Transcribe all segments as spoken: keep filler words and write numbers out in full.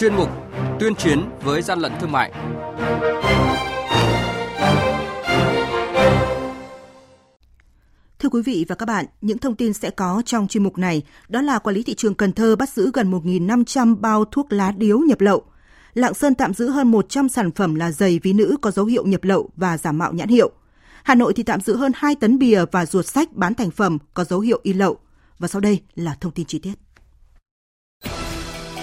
chuyên mục Tuyên chiến với gian lận thương mại. Thưa quý vị và các bạn, những thông tin sẽ có trong chuyên mục này đó là quản lý thị trường Cần Thơ bắt giữ gần một nghìn năm trăm bao thuốc lá điếu nhập lậu. Lạng Sơn tạm giữ hơn một trăm sản phẩm là giày ví nữ có dấu hiệu nhập lậu và giả mạo nhãn hiệu. Hà Nội thì tạm giữ hơn hai tấn bìa và ruột sách bán thành phẩm có dấu hiệu in lậu. Và sau đây là thông tin chi tiết.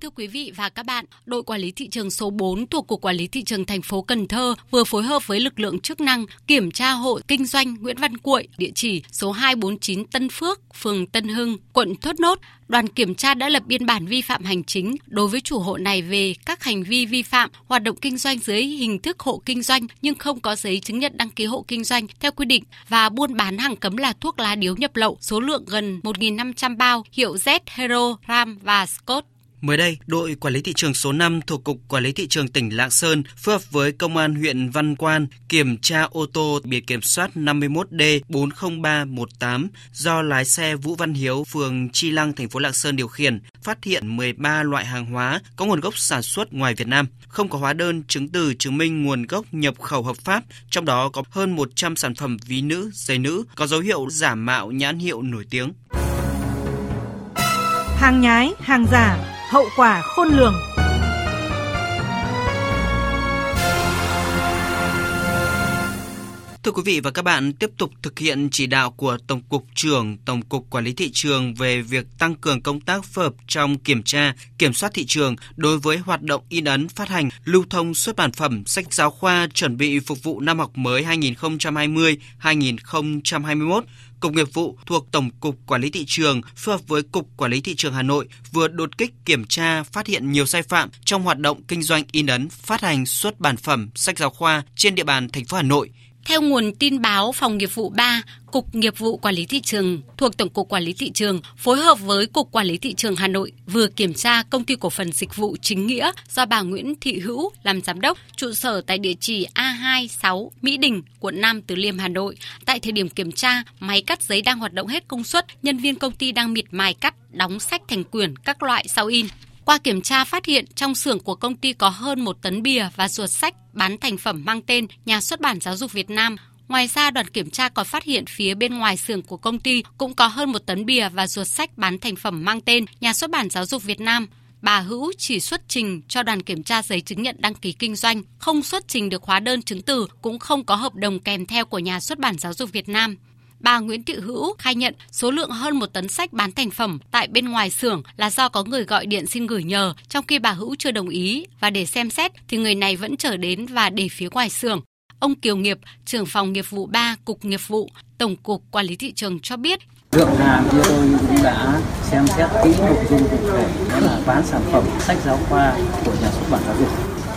Thưa quý vị và các bạn, đội quản lý thị trường số bốn thuộc Cục Quản lý Thị trường thành phố Cần Thơ vừa phối hợp với lực lượng chức năng kiểm tra hộ kinh doanh Nguyễn Văn Cuội, địa chỉ số hai bốn chín Tân Phước, phường Tân Hưng, quận Thốt Nốt. Đoàn kiểm tra đã lập biên bản vi phạm hành chính đối với chủ hộ này về các hành vi vi phạm hoạt động kinh doanh dưới hình thức hộ kinh doanh nhưng không có giấy chứng nhận đăng ký hộ kinh doanh theo quy định và buôn bán hàng cấm là thuốc lá điếu nhập lậu số lượng gần một nghìn năm trăm bao hiệu Z, Hero, Ram và Scott. Mới đây, đội quản lý thị trường số năm thuộc Cục Quản lý Thị trường tỉnh Lạng Sơn phối hợp với Công an huyện Văn Quan kiểm tra ô tô biển kiểm soát năm mươi mốt D bốn không ba một tám do lái xe Vũ Văn Hiếu, phường Chi Lăng, thành phố Lạng Sơn điều khiển, phát hiện mười ba loại hàng hóa có nguồn gốc sản xuất ngoài Việt Nam, không có hóa đơn chứng từ chứng minh nguồn gốc nhập khẩu hợp pháp, trong đó có hơn một trăm sản phẩm ví nữ, giày nữ có dấu hiệu giả mạo nhãn hiệu nổi tiếng. Hàng nhái, hàng giả, hậu quả khôn lường. Thưa quý vị và các bạn, tiếp tục thực hiện chỉ đạo của Tổng cục trưởng Tổng cục Quản lý Thị trường về việc tăng cường công tác phối hợp trong kiểm tra, kiểm soát thị trường đối với hoạt động in ấn, phát hành, lưu thông xuất bản phẩm, sách giáo khoa chuẩn bị phục vụ năm học mới hai nghìn không trăm hai mươi - hai nghìn không trăm hai mươi mốt. Cục nghiệp vụ thuộc Tổng cục Quản lý Thị trường phối hợp với Cục Quản lý Thị trường Hà Nội vừa đột kích kiểm tra phát hiện nhiều sai phạm trong hoạt động kinh doanh in ấn, phát hành xuất bản phẩm, sách giáo khoa trên địa bàn thành phố Hà Nội. Theo nguồn tin báo Phòng nghiệp vụ ba, Cục nghiệp vụ Quản lý Thị trường thuộc Tổng cục Quản lý Thị trường phối hợp với Cục Quản lý Thị trường Hà Nội vừa kiểm tra công ty cổ phần dịch vụ Chính Nghĩa do bà Nguyễn Thị Hữu làm giám đốc, trụ sở tại địa chỉ A hai mươi sáu Mỹ Đình, quận Nam Từ Liêm, Hà Nội. Tại thời điểm kiểm tra, máy cắt giấy đang hoạt động hết công suất, nhân viên công ty đang miệt mài cắt, đóng sách thành quyển các loại sau in. Qua kiểm tra phát hiện trong xưởng của công ty có hơn một tấn bìa và ruột sách bán thành phẩm mang tên Nhà xuất bản Giáo dục Việt Nam. Ngoài ra, đoàn kiểm tra còn phát hiện phía bên ngoài xưởng của công ty cũng có hơn một tấn bìa và ruột sách bán thành phẩm mang tên Nhà xuất bản Giáo dục Việt Nam. Bà Hữu chỉ xuất trình cho đoàn kiểm tra giấy chứng nhận đăng ký kinh doanh, không xuất trình được hóa đơn chứng từ, cũng không có hợp đồng kèm theo của Nhà xuất bản Giáo dục Việt Nam. Bà Nguyễn Thị Hữu khai nhận số lượng hơn một tấn sách bán thành phẩm tại bên ngoài xưởng là do có người gọi điện xin gửi nhờ, trong khi bà Hữu chưa đồng ý và để xem xét thì người này vẫn chở đến và để phía ngoài xưởng. Ông Kiều Nghiệp, trưởng phòng nghiệp vụ ba, Cục nghiệp vụ, Tổng cục Quản lý Thị trường cho biết. Lượng hàng như tôi cũng đã xem xét kỹ nội dung cụ thể, đó là bán sản phẩm sách giáo khoa của Nhà xuất bản Giáo dục.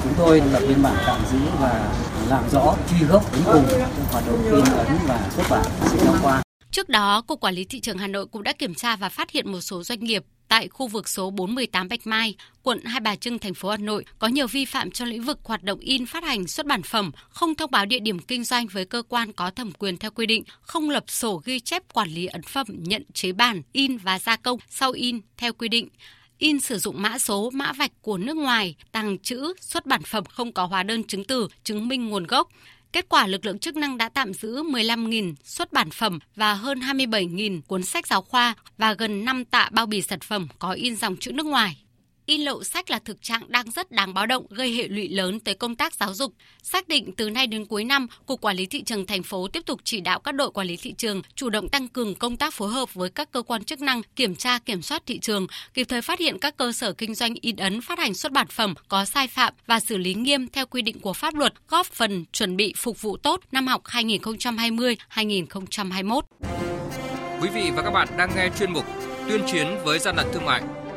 Chúng tôi lập biên bản tạm giữ và làm rõ truy gốc đến cùng hoạt động in ấn và xuất bản sách giáo khoa. Trước đó, Cục Quản lý Thị trường Hà Nội cũng đã kiểm tra và phát hiện một số doanh nghiệp tại khu vực số bốn mươi tám Bạch Mai, quận Hai Bà Trưng, thành phố Hà Nội có nhiều vi phạm trong lĩnh vực hoạt động in, phát hành, xuất bản phẩm, không thông báo địa điểm kinh doanh với cơ quan có thẩm quyền theo quy định, không lập sổ ghi chép quản lý ấn phẩm, nhận chế bản, in và gia công sau in theo quy định. In sử dụng mã số, mã vạch của nước ngoài, tàng trữ, xuất bản phẩm không có hóa đơn chứng từ, chứng minh nguồn gốc. Kết quả, lực lượng chức năng đã tạm giữ mười lăm nghìn xuất bản phẩm và hơn hai mươi bảy nghìn cuốn sách giáo khoa và gần năm tạ bao bì sản phẩm có in dòng chữ nước ngoài. In lậu sách là thực trạng đang rất đáng báo động, gây hệ lụy lớn tới công tác giáo dục. Xác định từ nay đến cuối năm, Cục Quản lý Thị trường thành phố tiếp tục chỉ đạo các đội quản lý thị trường chủ động tăng cường công tác phối hợp với các cơ quan chức năng kiểm tra, kiểm soát thị trường, kịp thời phát hiện các cơ sở kinh doanh in ấn, phát hành xuất bản phẩm có sai phạm và xử lý nghiêm theo quy định của pháp luật, góp phần chuẩn bị phục vụ tốt năm học hai nghìn không trăm hai mươi - hai nghìn không trăm hai mươi mốt. Quý vị và các bạn đang nghe chuyên mục Tuyên chiến với gian lận thương mại.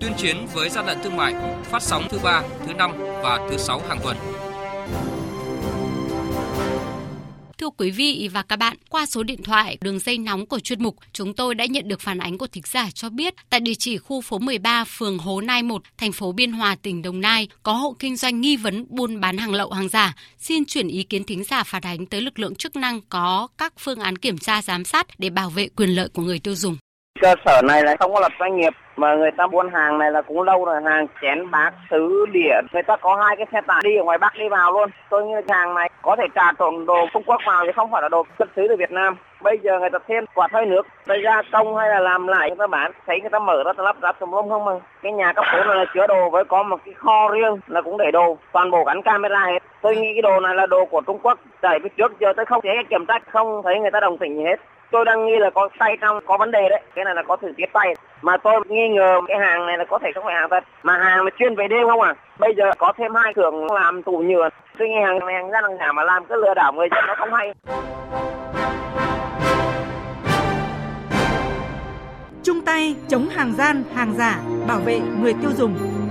tuyên chiến với gian lận thương mại, phát sóng thứ ba, thứ năm và thứ sáu hàng tuần. Thưa quý vị và các bạn, qua số điện thoại đường dây nóng của chuyên mục, chúng tôi đã nhận được phản ánh của thính giả cho biết tại địa chỉ khu phố mười ba, phường Hố Nai một, thành phố Biên Hòa, tỉnh Đồng Nai, có hộ kinh doanh nghi vấn buôn bán hàng lậu, hàng giả. Xin chuyển ý kiến thính giả phản ánh tới lực lượng chức năng có các phương án kiểm tra, giám sát để bảo vệ quyền lợi của người tiêu dùng. Cơ sở này lại không có lập doanh nghiệp mà người ta buôn hàng này là cũng lâu rồi, hàng chén bát sứ đĩa, người ta có hai cái xe tải đi ở ngoài Bắc đi vào luôn. Tôi nghĩ hàng này có thể trà trộn đồ Trung Quốc vào chứ không phải là đồ xuất xứ từ Việt Nam. Bây giờ người ta thêm quạt hơi nước, người ta gia công hay là làm lại người ta bán, thấy người ta mở ra ta lắp ráp tùm lum không mà. Cái nhà cấp phố này là chứa đồ với có một cái kho riêng là cũng để đồ, toàn bộ gắn camera hết. Tôi nghĩ cái đồ này là đồ của Trung Quốc, tại vì trước giờ tôi không thấy kiểm tra, không thấy người ta đồng tình gì hết. Tôi đang nghi là có tay trong có vấn đề đấy, cái này là có thử tiết tay, mà tôi nghi ngờ cái hàng này là có thể không phải hàng thật, mà hàng mà chuyên về đêm không à. Bây giờ có thêm hai xưởng làm tủ nhựa, tôi nghi hàng này hàng ra hàng giả mà làm cứ lừa đảo người dân nó không hay. Chung tay chống hàng gian, hàng giả, bảo vệ người tiêu dùng.